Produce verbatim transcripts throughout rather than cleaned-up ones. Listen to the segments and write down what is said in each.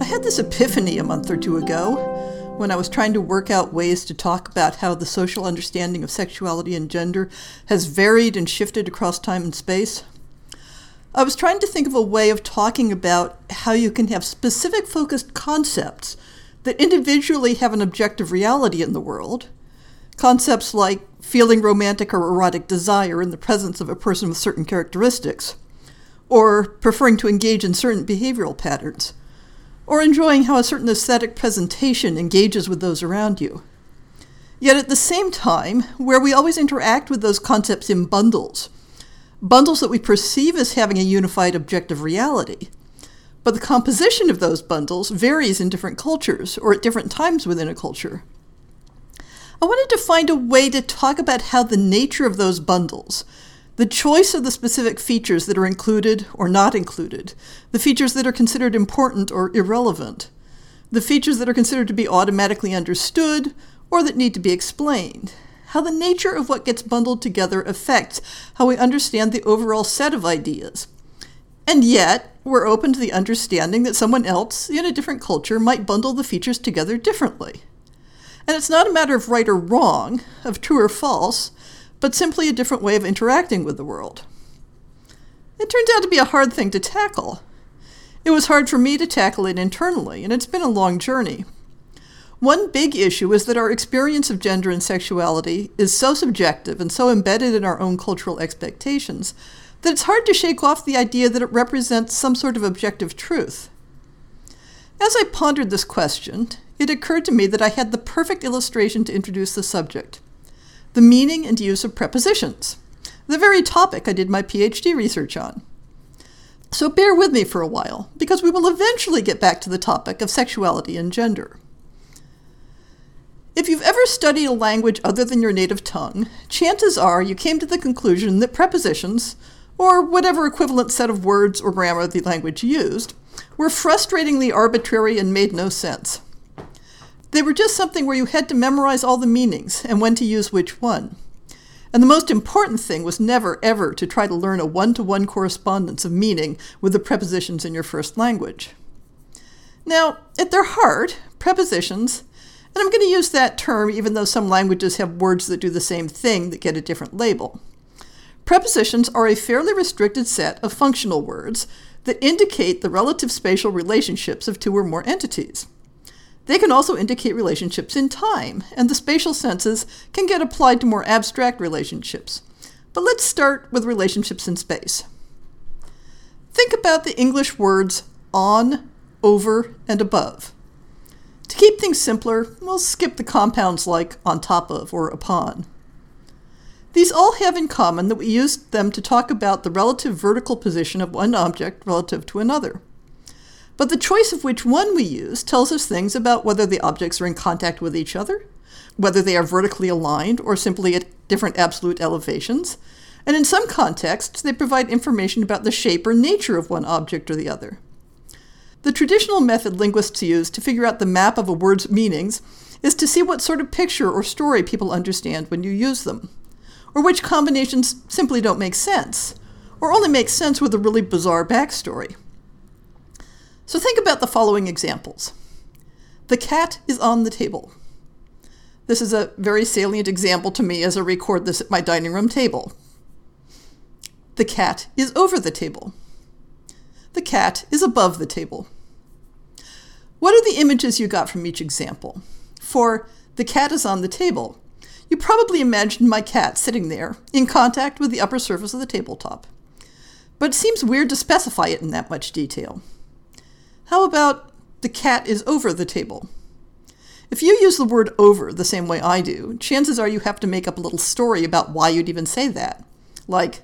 I had this epiphany a month or two ago when I was trying to work out ways to talk about how the social understanding of sexuality and gender has varied and shifted across time and space. I was trying to think of a way of talking about how you can have specific focused concepts that individually have an objective reality in the world. Concepts like feeling romantic or erotic desire in the presence of a person with certain characteristics, or preferring to engage in certain behavioral patterns, or enjoying how a certain aesthetic presentation engages with those around you. Yet at the same time, where we always interact with those concepts in bundles, bundles that we perceive as having a unified objective reality, but the composition of those bundles varies in different cultures or at different times within a culture. I wanted to find a way to talk about how the nature of those bundles, the choice of the specific features that are included or not included, the features that are considered important or irrelevant, the features that are considered to be automatically understood or that need to be explained, how the nature of what gets bundled together affects how we understand the overall set of ideas. And yet, we're open to the understanding that someone else in a different culture might bundle the features together differently. And it's not a matter of right or wrong, of true or false, but simply a different way of interacting with the world. It turned out to be a hard thing to tackle. It was hard for me to tackle it internally, and it's been a long journey. One big issue is that our experience of gender and sexuality is so subjective and so embedded in our own cultural expectations that it's hard to shake off the idea that it represents some sort of objective truth. As I pondered this question, it occurred to me that I had the perfect illustration to introduce the subject: the meaning and use of prepositions, the very topic I did my P H D research on. So bear with me for a while, because we will eventually get back to the topic of sexuality and gender. If you've ever studied a language other than your native tongue, chances are you came to the conclusion that prepositions, or whatever equivalent set of words or grammar the language used, were frustratingly arbitrary and made no sense. They were just something where you had to memorize all the meanings and when to use which one. And the most important thing was never, ever to try to learn a one-to-one correspondence of meaning with the prepositions in your first language. Now, at their heart, prepositions, and I'm going to use that term even though some languages have words that do the same thing that get a different label. Prepositions are a fairly restricted set of functional words that indicate the relative spatial relationships of two or more entities. They can also indicate relationships in time, and the spatial senses can get applied to more abstract relationships. But let's start with relationships in space. Think about the English words on, over, and above. To keep things simpler, we'll skip the compounds like on top of or upon. These all have in common that we use them to talk about the relative vertical position of one object relative to another. But the choice of which one we use tells us things about whether the objects are in contact with each other, whether they are vertically aligned or simply at different absolute elevations, and in some contexts, they provide information about the shape or nature of one object or the other. The traditional method linguists use to figure out the map of a word's meanings is to see what sort of picture or story people understand when you use them, or which combinations simply don't make sense, or only make sense with a really bizarre backstory. So think about the following examples. The cat is on the table. This is a very salient example to me as I record this at my dining room table. The cat is over the table. The cat is above the table. What are the images you got from each example? For the cat is on the table, you probably imagined my cat sitting there in contact with the upper surface of the tabletop. But it seems weird to specify it in that much detail. How about the cat is over the table? If you use the word over the same way I do, chances are you have to make up a little story about why you'd even say that. Like,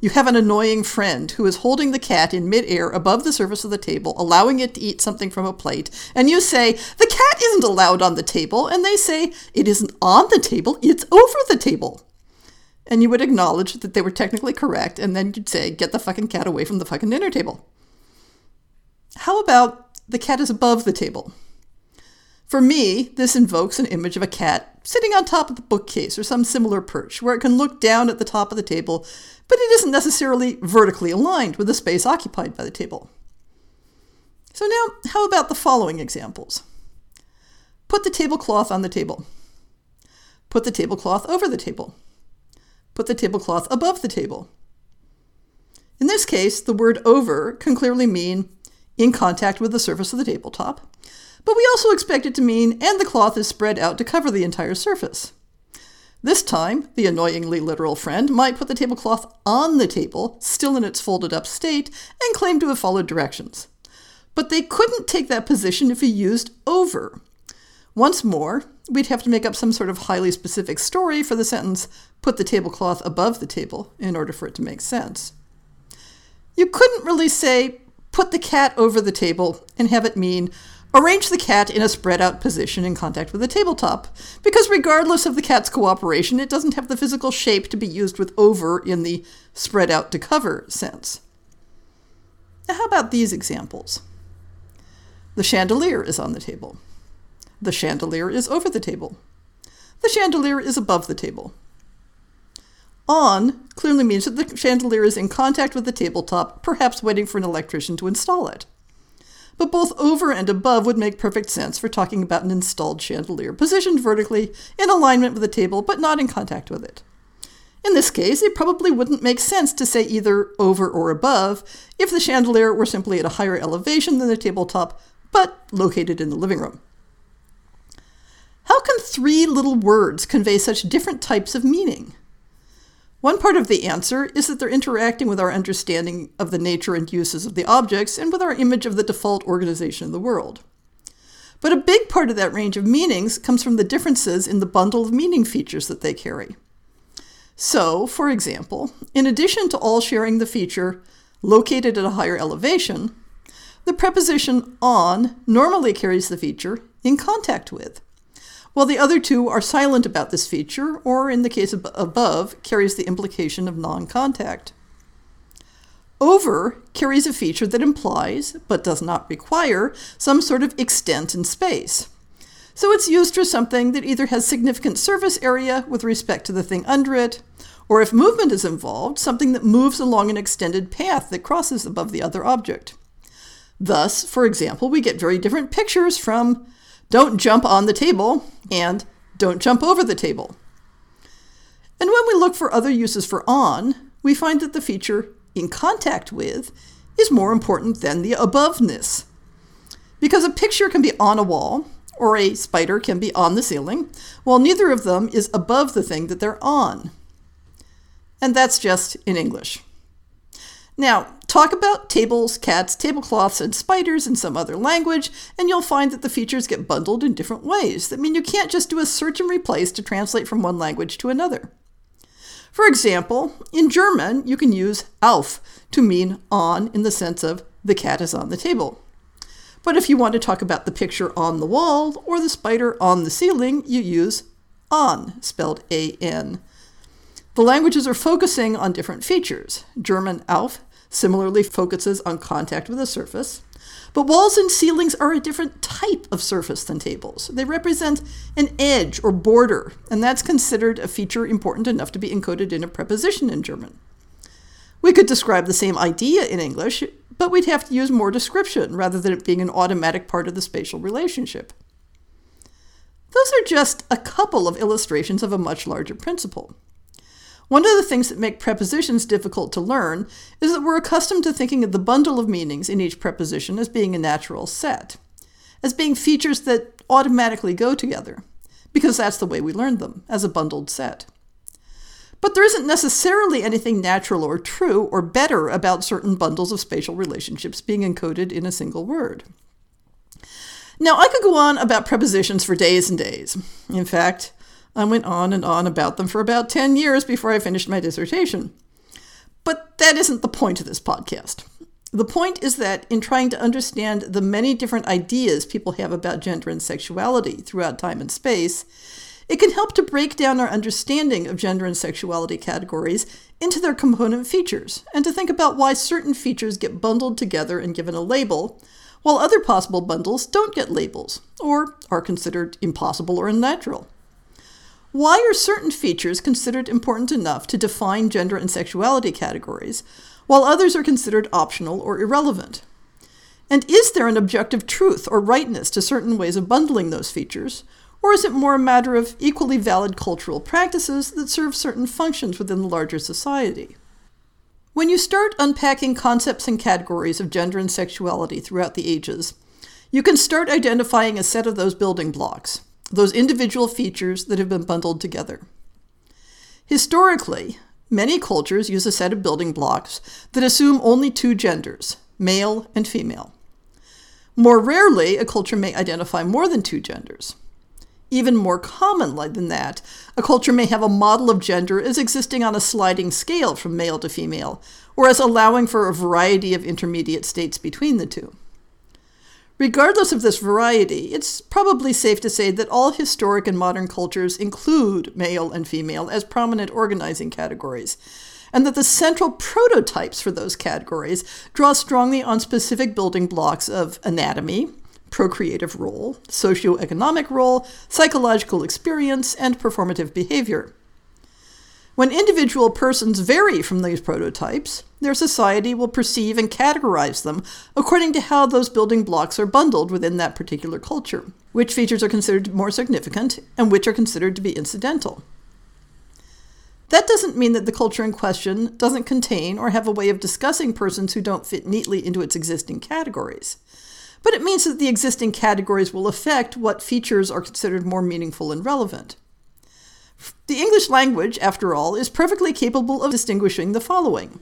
You have an annoying friend who is holding the cat in midair above the surface of the table, allowing it to eat something from a plate, and you say, the cat isn't allowed on the table, and they say, it isn't on the table, it's over the table. And you would acknowledge that they were technically correct, and then you'd say, get the fucking cat away from the fucking dinner table. How about the cat is above the table? For me, this invokes an image of a cat sitting on top of the bookcase or some similar perch where it can look down at the top of the table, but it isn't necessarily vertically aligned with the space occupied by the table. So now, how about the following examples? Put the tablecloth on the table. Put the tablecloth over the table. Put the tablecloth above the table. In this case, the word over can clearly mean in contact with the surface of the tabletop, but we also expect it to mean, and the cloth is spread out to cover the entire surface. This time, the annoyingly literal friend might put the tablecloth on the table, still in its folded up state, and claim to have followed directions. But they couldn't take that position if he used over. Once more, we'd have to make up some sort of highly specific story for the sentence, put the tablecloth above the table, in order for it to make sense. You couldn't really say, put the cat over the table, and have it mean, arrange the cat in a spread-out position in contact with the tabletop, because regardless of the cat's cooperation, it doesn't have the physical shape to be used with over in the spread-out to cover sense. Now, how about these examples? The chandelier is on the table. The chandelier is over the table. The chandelier is above the table. On clearly means that the chandelier is in contact with the tabletop, perhaps waiting for an electrician to install it. But both over and above would make perfect sense for talking about an installed chandelier, positioned vertically, in alignment with the table, but not in contact with it. In this case, it probably wouldn't make sense to say either over or above if the chandelier were simply at a higher elevation than the tabletop, but located in the living room. How can three little words convey such different types of meaning? One part of the answer is that they're interacting with our understanding of the nature and uses of the objects and with our image of the default organization of the world. But a big part of that range of meanings comes from the differences in the bundle of meaning features that they carry. So, for example, in addition to all sharing the feature located at a higher elevation, the preposition on normally carries the feature in contact with, while the other two are silent about this feature, or in the case ab- above, carries the implication of non-contact. Over carries a feature that implies, but does not require, some sort of extent in space. So it's used for something that either has significant surface area with respect to the thing under it, or if movement is involved, something that moves along an extended path that crosses above the other object. Thus, for example, we get very different pictures from don't jump on the table, and don't jump over the table. And when we look for other uses for on, we find that the feature in contact with is more important than the aboveness. Because a picture can be on a wall, or a spider can be on the ceiling, while neither of them is above the thing that they're on. And that's just in English. Now, talk about tables, cats, tablecloths, and spiders in some other language, and you'll find that the features get bundled in different ways. That means you can't just do a search and replace to translate from one language to another. For example, in German, you can use auf to mean on in the sense of the cat is on the table. But if you want to talk about the picture on the wall or the spider on the ceiling, you use an, spelled A N. The languages are focusing on different features. German auf similarly focuses on contact with a surface. But walls and ceilings are a different type of surface than tables. They represent an edge or border, and that's considered a feature important enough to be encoded in a preposition in German. We could describe the same idea in English, but we'd have to use more description rather than it being an automatic part of the spatial relationship. Those are just a couple of illustrations of a much larger principle. One of the things that make prepositions difficult to learn is that we're accustomed to thinking of the bundle of meanings in each preposition as being a natural set, as being features that automatically go together, because that's the way we learned them, as a bundled set. But there isn't necessarily anything natural or true or better about certain bundles of spatial relationships being encoded in a single word. Now, I could go on about prepositions for days and days. In fact, I went on and on about them for about ten years before I finished my dissertation. But that isn't the point of this podcast. The point is that in trying to understand the many different ideas people have about gender and sexuality throughout time and space, it can help to break down our understanding of gender and sexuality categories into their component features, and to think about why certain features get bundled together and given a label, while other possible bundles don't get labels, or are considered impossible or unnatural. Why are certain features considered important enough to define gender and sexuality categories, while others are considered optional or irrelevant? And is there an objective truth or rightness to certain ways of bundling those features, or is it more a matter of equally valid cultural practices that serve certain functions within the larger society? When you start unpacking concepts and categories of gender and sexuality throughout the ages, you can start identifying a set of those building blocks, those individual features that have been bundled together. Historically, many cultures use a set of building blocks that assume only two genders, male and female. More rarely, a culture may identify more than two genders. Even more commonly than that, a culture may have a model of gender as existing on a sliding scale from male to female, or as allowing for a variety of intermediate states between the two. Regardless of this variety, it's probably safe to say that all historic and modern cultures include male and female as prominent organizing categories, and that the central prototypes for those categories draw strongly on specific building blocks of anatomy, procreative role, socioeconomic role, psychological experience, and performative behavior. When individual persons vary from these prototypes, their society will perceive and categorize them according to how those building blocks are bundled within that particular culture, which features are considered more significant and which are considered to be incidental. That doesn't mean that the culture in question doesn't contain or have a way of discussing persons who don't fit neatly into its existing categories, but it means that the existing categories will affect what features are considered more meaningful and relevant. The English language, after all, is perfectly capable of distinguishing the following.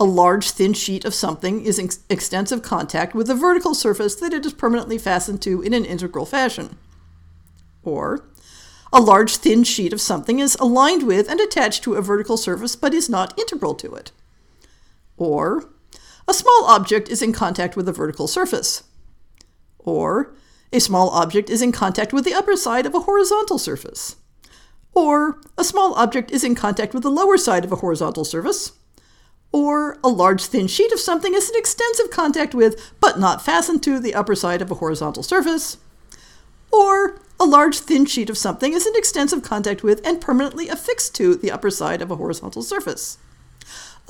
A large, thin sheet of something is in extensive contact with a vertical surface that it is permanently fastened to in an integral fashion. Or, a large, thin sheet of something is aligned with and attached to a vertical surface but is not integral to it. Or, a small object is in contact with a vertical surface. Or, a small object is in contact with the upper side of a horizontal surface. Or, a small object is in contact with the lower side of a horizontal surface. Or, a large thin sheet of something is in extensive contact with, but not fastened to, the upper side of a horizontal surface. Or, a large thin sheet of something is in extensive contact with and permanently affixed to the upper side of a horizontal surface.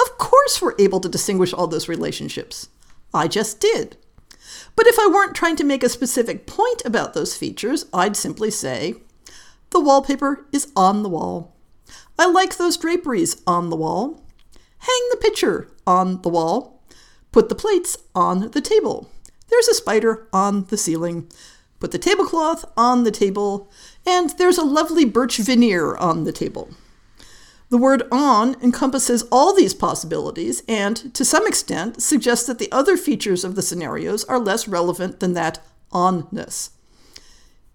Of course we're able to distinguish all those relationships. I just did. But if I weren't trying to make a specific point about those features, I'd simply say, the wallpaper is on the wall. I like those draperies on the wall. Hang the picture on the wall. Put the plates on the table. There's a spider on the ceiling. Put the tablecloth on the table. And there's a lovely birch veneer on the table. The word on encompasses all these possibilities and, to some extent, suggests that the other features of the scenarios are less relevant than that onness.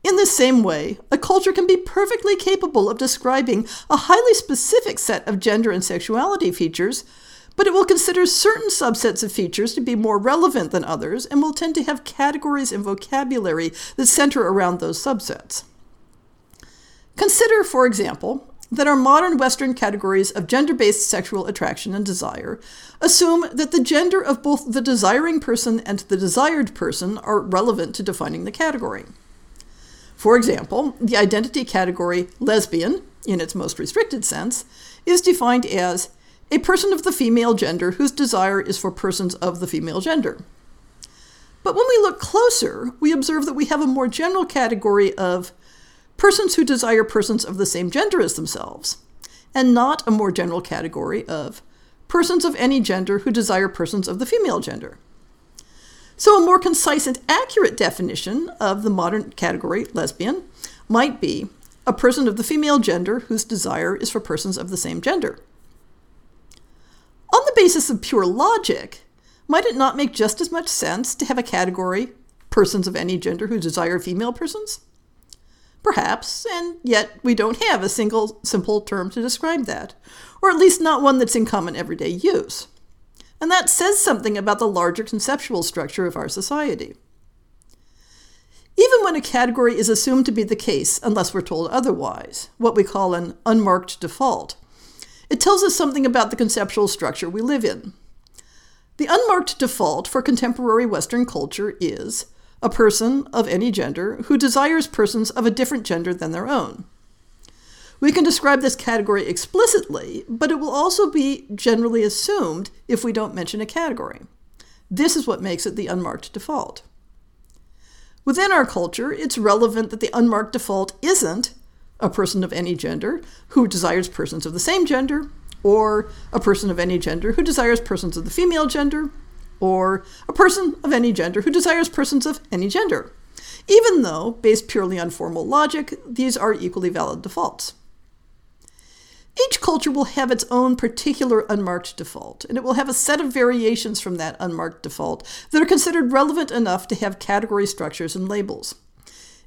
In the same way, a culture can be perfectly capable of describing a highly specific set of gender and sexuality features, but it will consider certain subsets of features to be more relevant than others and will tend to have categories and vocabulary that center around those subsets. Consider, for example, that our modern Western categories of gender-based sexual attraction and desire assume that the gender of both the desiring person and the desired person are relevant to defining the category. For example, the identity category lesbian, in its most restricted sense, is defined as a person of the female gender whose desire is for persons of the female gender. But when we look closer, we observe that we have a more general category of persons who desire persons of the same gender as themselves, and not a more general category of persons of any gender who desire persons of the female gender. So a more concise and accurate definition of the modern category lesbian might be a person of the female gender whose desire is for persons of the same gender. On the basis of pure logic, might it not make just as much sense to have a category persons of any gender who desire female persons? Perhaps, and yet we don't have a single simple term to describe that, or at least not one that's in common everyday use. And that says something about the larger conceptual structure of our society. Even when a category is assumed to be the case, unless we're told otherwise, what we call an unmarked default, it tells us something about the conceptual structure we live in. The unmarked default for contemporary Western culture is a person of any gender who desires persons of a different gender than their own. We can describe this category explicitly, but it will also be generally assumed if we don't mention a category. This is what makes it the unmarked default. Within our culture, it's relevant that the unmarked default isn't a person of any gender who desires persons of the same gender, or a person of any gender who desires persons of the female gender, or a person of any gender who desires persons of any gender, even though, based purely on formal logic, these are equally valid defaults. Each culture will have its own particular unmarked default, and it will have a set of variations from that unmarked default that are considered relevant enough to have category structures and labels.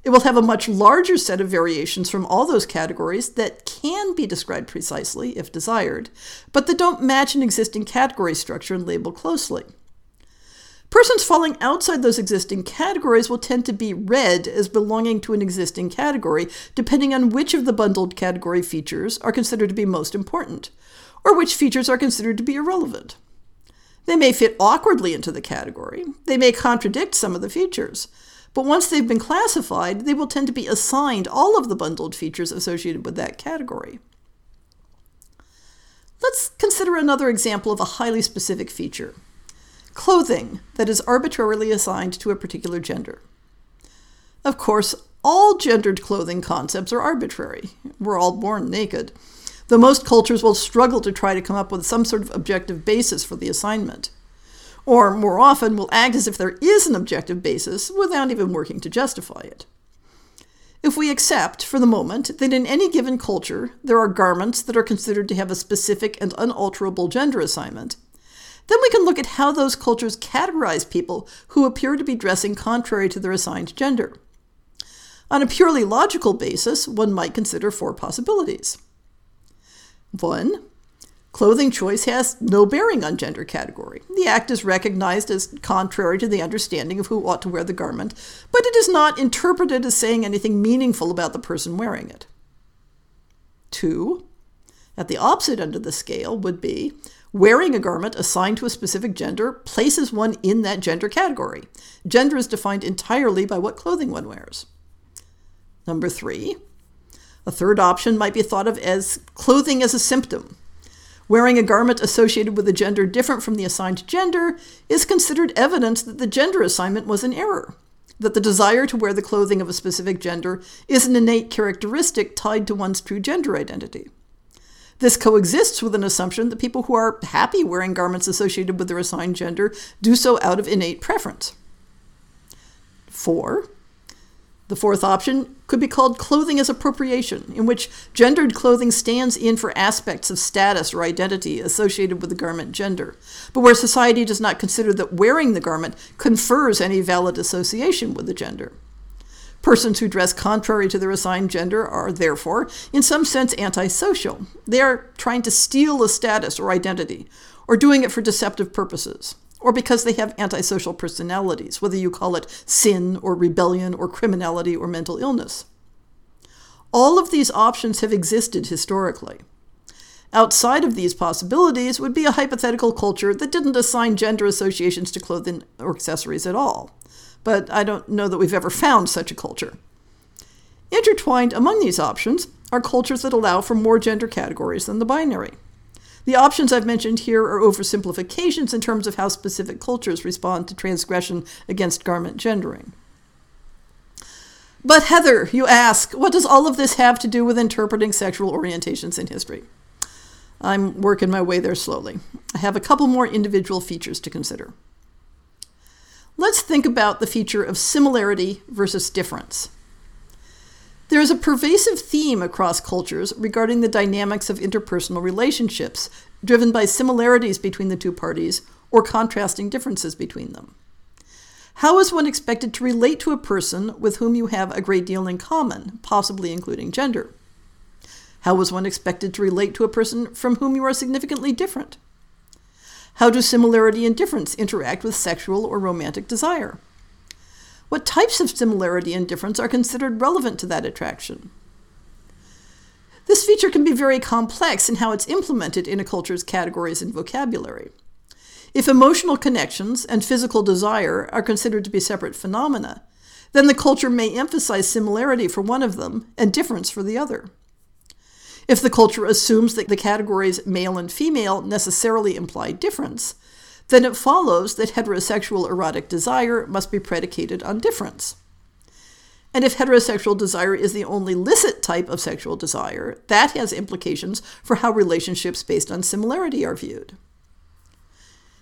It will have a much larger set of variations from all those categories that can be described precisely, if desired, but that don't match an existing category structure and label closely. Persons falling outside those existing categories will tend to be read as belonging to an existing category, depending on which of the bundled category features are considered to be most important, or which features are considered to be irrelevant. They may fit awkwardly into the category, they may contradict some of the features, but once they've been classified, they will tend to be assigned all of the bundled features associated with that category. Let's consider another example of a highly specific feature. Clothing that is arbitrarily assigned to a particular gender. Of course, all gendered clothing concepts are arbitrary. We're all born naked, though most cultures will struggle to try to come up with some sort of objective basis for the assignment, or more often will act as if there is an objective basis without even working to justify it. If we accept, for the moment, that in any given culture there are garments that are considered to have a specific and unalterable gender assignment, then we can look at how those cultures categorize people who appear to be dressing contrary to their assigned gender. On a purely logical basis, one might consider four possibilities. One, clothing choice has no bearing on gender category. The act is recognized as contrary to the understanding of who ought to wear the garment, but it is not interpreted as saying anything meaningful about the person wearing it. Two, at the opposite end of the scale would be wearing a garment assigned to a specific gender places one in that gender category. Gender is defined entirely by what clothing one wears. Number three, a third option might be thought of as clothing as a symptom. Wearing a garment associated with a gender different from the assigned gender is considered evidence that the gender assignment was an error, that the desire to wear the clothing of a specific gender is an innate characteristic tied to one's true gender identity. This coexists with an assumption that people who are happy wearing garments associated with their assigned gender do so out of innate preference. Four, the fourth option could be called clothing as appropriation, in which gendered clothing stands in for aspects of status or identity associated with the garment gender, but where society does not consider that wearing the garment confers any valid association with the gender. Persons who dress contrary to their assigned gender are, therefore, in some sense antisocial. They are trying to steal a status or identity, or doing it for deceptive purposes, or because they have antisocial personalities, whether you call it sin or rebellion or criminality or mental illness. All of these options have existed historically. Outside of these possibilities would be a hypothetical culture that didn't assign gender associations to clothing or accessories at all. But I don't know that we've ever found such a culture. Intertwined among these options are cultures that allow for more gender categories than the binary. The options I've mentioned here are oversimplifications in terms of how specific cultures respond to transgression against garment gendering. But Heather, you ask, what does all of this have to do with interpreting sexual orientations in history? I'm working my way there slowly. I have a couple more individual features to consider. Let's think about the feature of similarity versus difference. There is a pervasive theme across cultures regarding the dynamics of interpersonal relationships, driven by similarities between the two parties or contrasting differences between them. How is one expected to relate to a person with whom you have a great deal in common, possibly including gender? How is one expected to relate to a person from whom you are significantly different? How do similarity and difference interact with sexual or romantic desire? What types of similarity and difference are considered relevant to that attraction? This feature can be very complex in how it's implemented in a culture's categories and vocabulary. If emotional connections and physical desire are considered to be separate phenomena, then the culture may emphasize similarity for one of them and difference for the other. If the culture assumes that the categories male and female necessarily imply difference, then it follows that heterosexual erotic desire must be predicated on difference. And if heterosexual desire is the only licit type of sexual desire, that has implications for how relationships based on similarity are viewed.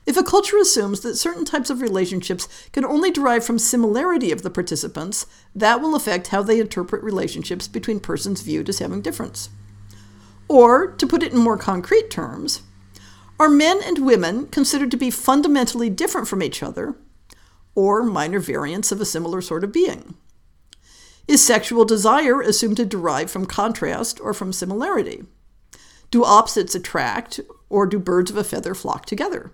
If a culture assumes that certain types of relationships can only derive from similarity of the participants, that will affect how they interpret relationships between persons viewed as having difference. Or, to put it in more concrete terms, are men and women considered to be fundamentally different from each other, or minor variants of a similar sort of being? Is sexual desire assumed to derive from contrast or from similarity? Do opposites attract, or do birds of a feather flock together?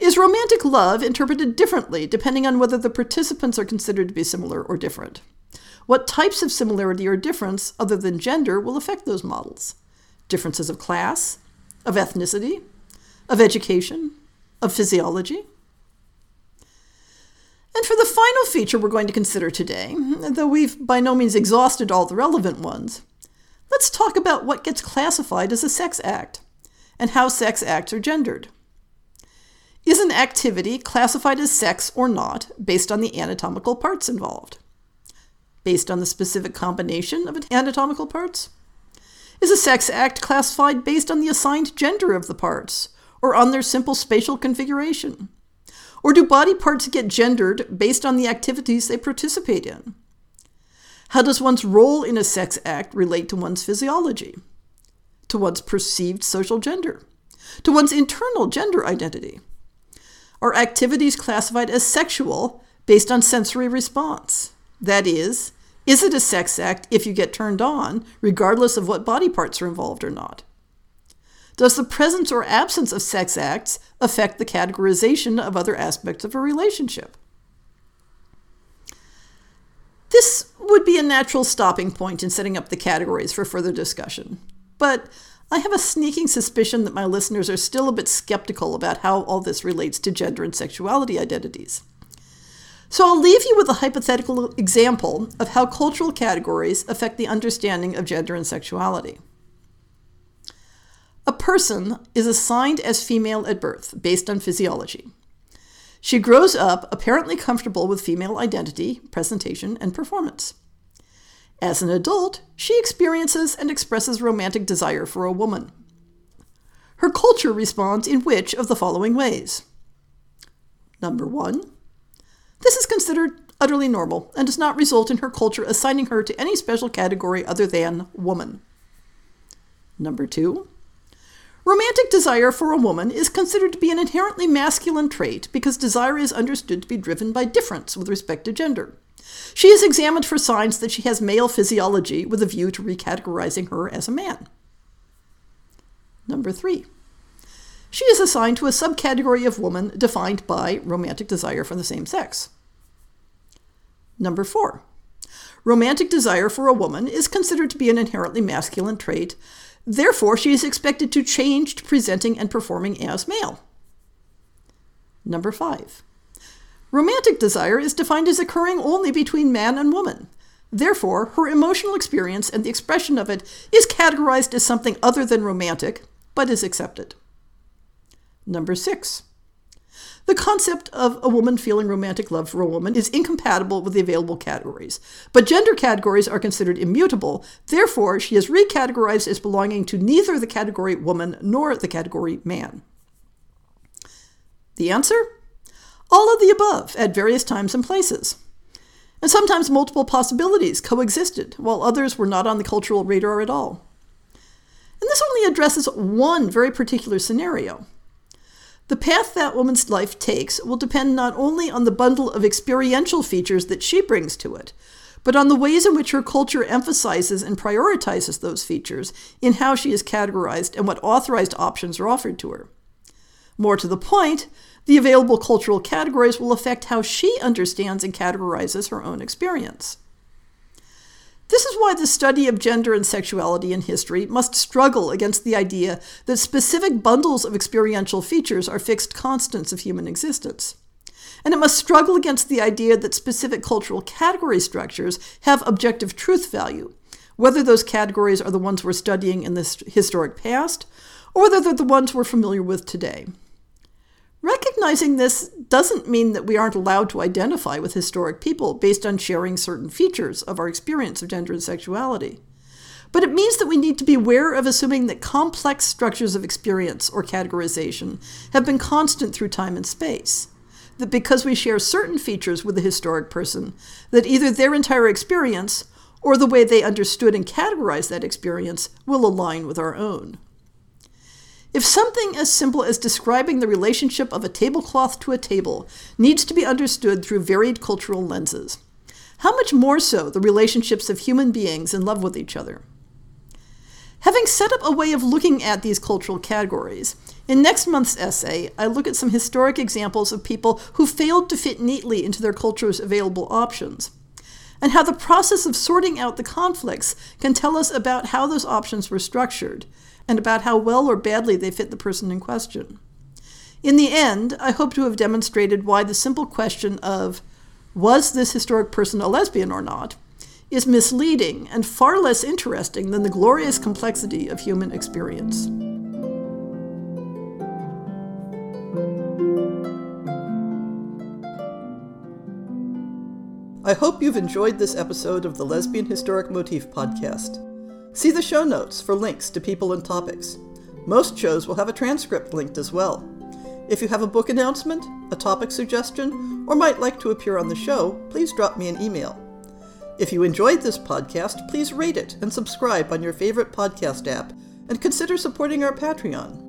Is romantic love interpreted differently depending on whether the participants are considered to be similar or different? What types of similarity or difference, other than gender, will affect those models? Differences of class, of ethnicity, of education, of physiology. And for the final feature we're going to consider today, though we've by no means exhausted all the relevant ones, let's talk about what gets classified as a sex act and how sex acts are gendered. Is an activity classified as sex or not based on the anatomical parts involved? Based on the specific combination of anatomical parts? Is a sex act classified based on the assigned gender of the parts, or on their simple spatial configuration? Or do body parts get gendered based on the activities they participate in? How does one's role in a sex act relate to one's physiology, to one's perceived social gender, to one's internal gender identity? Are activities classified as sexual based on sensory response? That is, is it a sex act if you get turned on, regardless of what body parts are involved or not? Does the presence or absence of sex acts affect the categorization of other aspects of a relationship? This would be a natural stopping point in setting up the categories for further discussion, but I have a sneaking suspicion that my listeners are still a bit skeptical about how all this relates to gender and sexuality identities. So I'll leave you with a hypothetical example of how cultural categories affect the understanding of gender and sexuality. A person is assigned as female at birth based on physiology. She grows up apparently comfortable with female identity, presentation, and performance. As an adult, she experiences and expresses romantic desire for a woman. Her culture responds in which of the following ways? Number one, this is considered utterly normal and does not result in her culture assigning her to any special category other than woman. Number two, romantic desire for a woman is considered to be an inherently masculine trait because desire is understood to be driven by difference with respect to gender. She is examined for signs that she has male physiology with a view to recategorizing her as a man. Number three, she is assigned to a subcategory of woman defined by romantic desire for the same sex. Number four, romantic desire for a woman is considered to be an inherently masculine trait. Therefore, she is expected to change to presenting and performing as male. Number five, romantic desire is defined as occurring only between man and woman. Therefore, her emotional experience and the expression of it is categorized as something other than romantic, but is accepted. Number six, the concept of a woman feeling romantic love for a woman is incompatible with the available categories, but gender categories are considered immutable. Therefore, she is recategorized as belonging to neither the category woman nor the category man. The answer? All of the above at various times and places. And sometimes multiple possibilities coexisted, while others were not on the cultural radar at all. And this only addresses one very particular scenario. The path that woman's life takes will depend not only on the bundle of experiential features that she brings to it, but on the ways in which her culture emphasizes and prioritizes those features in how she is categorized and what authorized options are offered to her. More to the point, the available cultural categories will affect how she understands and categorizes her own experience. This is why the study of gender and sexuality in history must struggle against the idea that specific bundles of experiential features are fixed constants of human existence. And it must struggle against the idea that specific cultural category structures have objective truth value, whether those categories are the ones we're studying in this historic past, or whether they're the ones we're familiar with today. Recognizing this doesn't mean that we aren't allowed to identify with historic people based on sharing certain features of our experience of gender and sexuality. But it means that we need to be aware of assuming that complex structures of experience or categorization have been constant through time and space, that because we share certain features with a historic person, that either their entire experience or the way they understood and categorized that experience will align with our own. If something as simple as describing the relationship of a tablecloth to a table needs to be understood through varied cultural lenses, how much more so the relationships of human beings in love with each other? Having set up a way of looking at these cultural categories, in next month's essay, I look at some historic examples of people who failed to fit neatly into their culture's available options, and how the process of sorting out the conflicts can tell us about how those options were structured, and about how well or badly they fit the person in question. In the end, I hope to have demonstrated why the simple question of, was this historic person a lesbian or not, is misleading and far less interesting than the glorious complexity of human experience. I hope you've enjoyed this episode of the Lesbian Historic Motif Podcast. See the show notes for links to people and topics. Most shows will have a transcript linked as well. If you have a book announcement, a topic suggestion, or might like to appear on the show, please drop me an email. If you enjoyed this podcast, please rate it and subscribe on your favorite podcast app, and consider supporting our Patreon.